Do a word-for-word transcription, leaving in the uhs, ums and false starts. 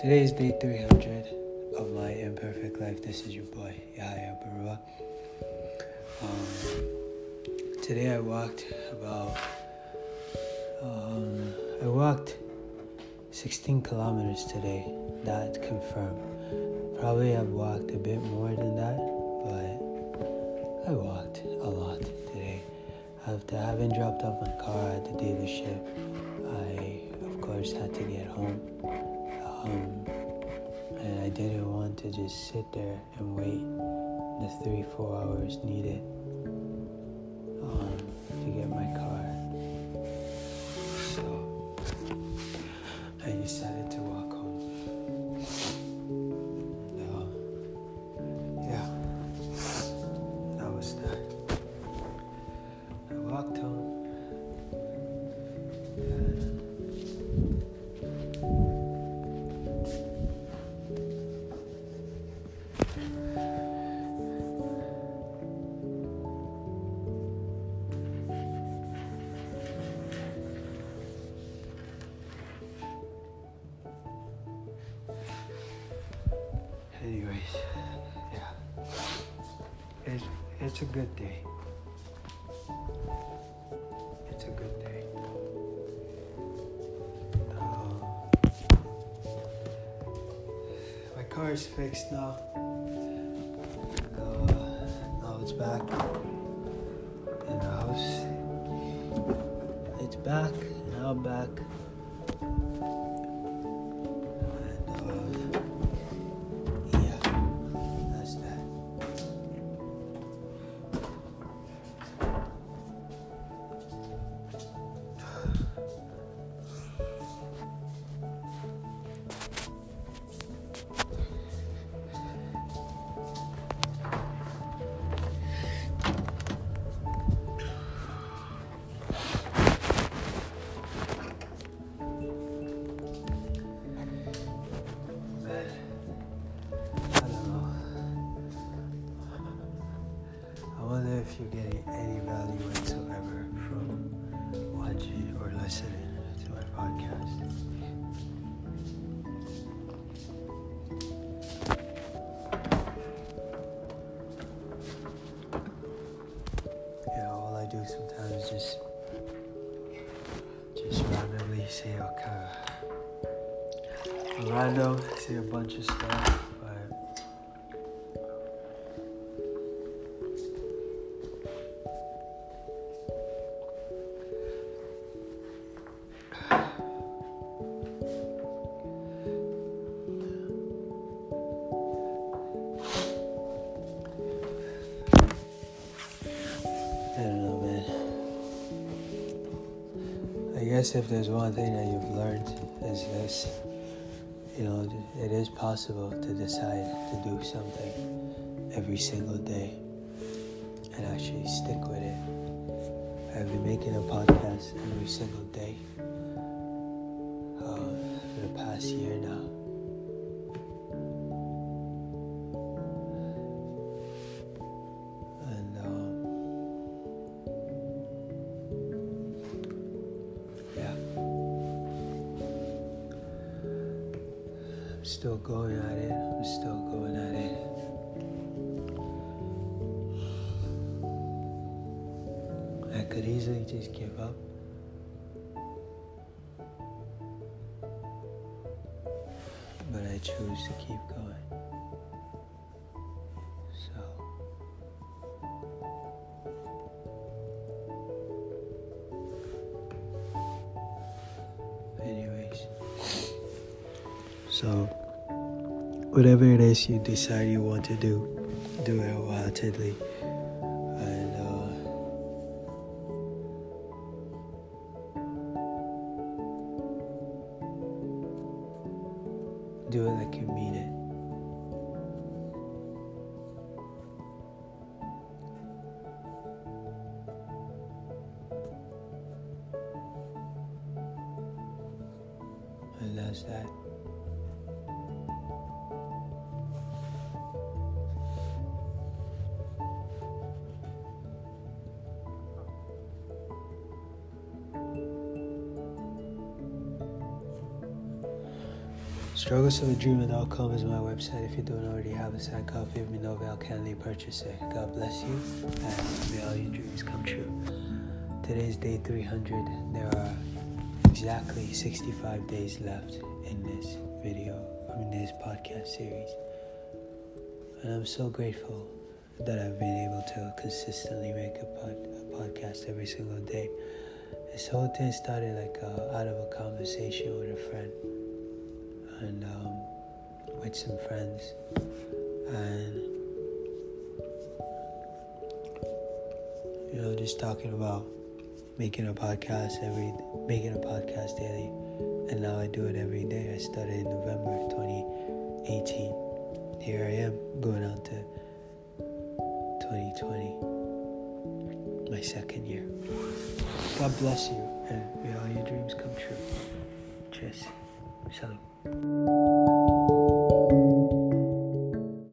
Today is day three hundred of my imperfect life. This is your boy, Yahya Barua. Um, today I walked about, um, I walked sixteen kilometers today, not confirmed. Probably I've walked a bit more than that, but I walked a lot today. After having dropped off my car at the dealership, I, of course, had to get home. Um, and I didn't want to just sit there and wait the three, four hours needed um, to get my car. So I decided to walk home. No. Yeah, that was that. I walked home. Yeah. Anyways, yeah, it's, it's a good day. It's a good day. Um, my car is fixed now. Uh, now it's back in the house. It's back, now back. If you're getting any value whatsoever from watching or listening to my podcast. You know, all I do sometimes is just just randomly say okay, random say a bunch of stuff. I guess if there's one thing that you've learned is this, you know, it is possible to decide to do something every single day and actually stick with it. I've been making a podcast every single day um, for the past year now. I'm still going at it. I'm still going at it. I could easily just give up. But I choose to keep going. So anyways. So whatever it is you decide you want to do, do it wholeheartedly. And uh, do it like you mean it. And that's that. Struggles of a Dreamer dot com is my website. If you don't already have a signed copy of my novel, kindly purchase it. God bless you, and may all your dreams come true. Today is day three hundred. There are exactly sixty-five days left in this video, in this podcast series. And I'm so grateful that I've been able to consistently make a, pod- a podcast every single day. This whole thing started like a, out of a conversation with a friend and um, with some friends, and you know, just talking about making a podcast every making a podcast daily, and now I do it every day. I started in November twenty eighteen. Here I am going on to twenty twenty, my second year. God bless you, and may all your dreams come true. Cheers. Salut.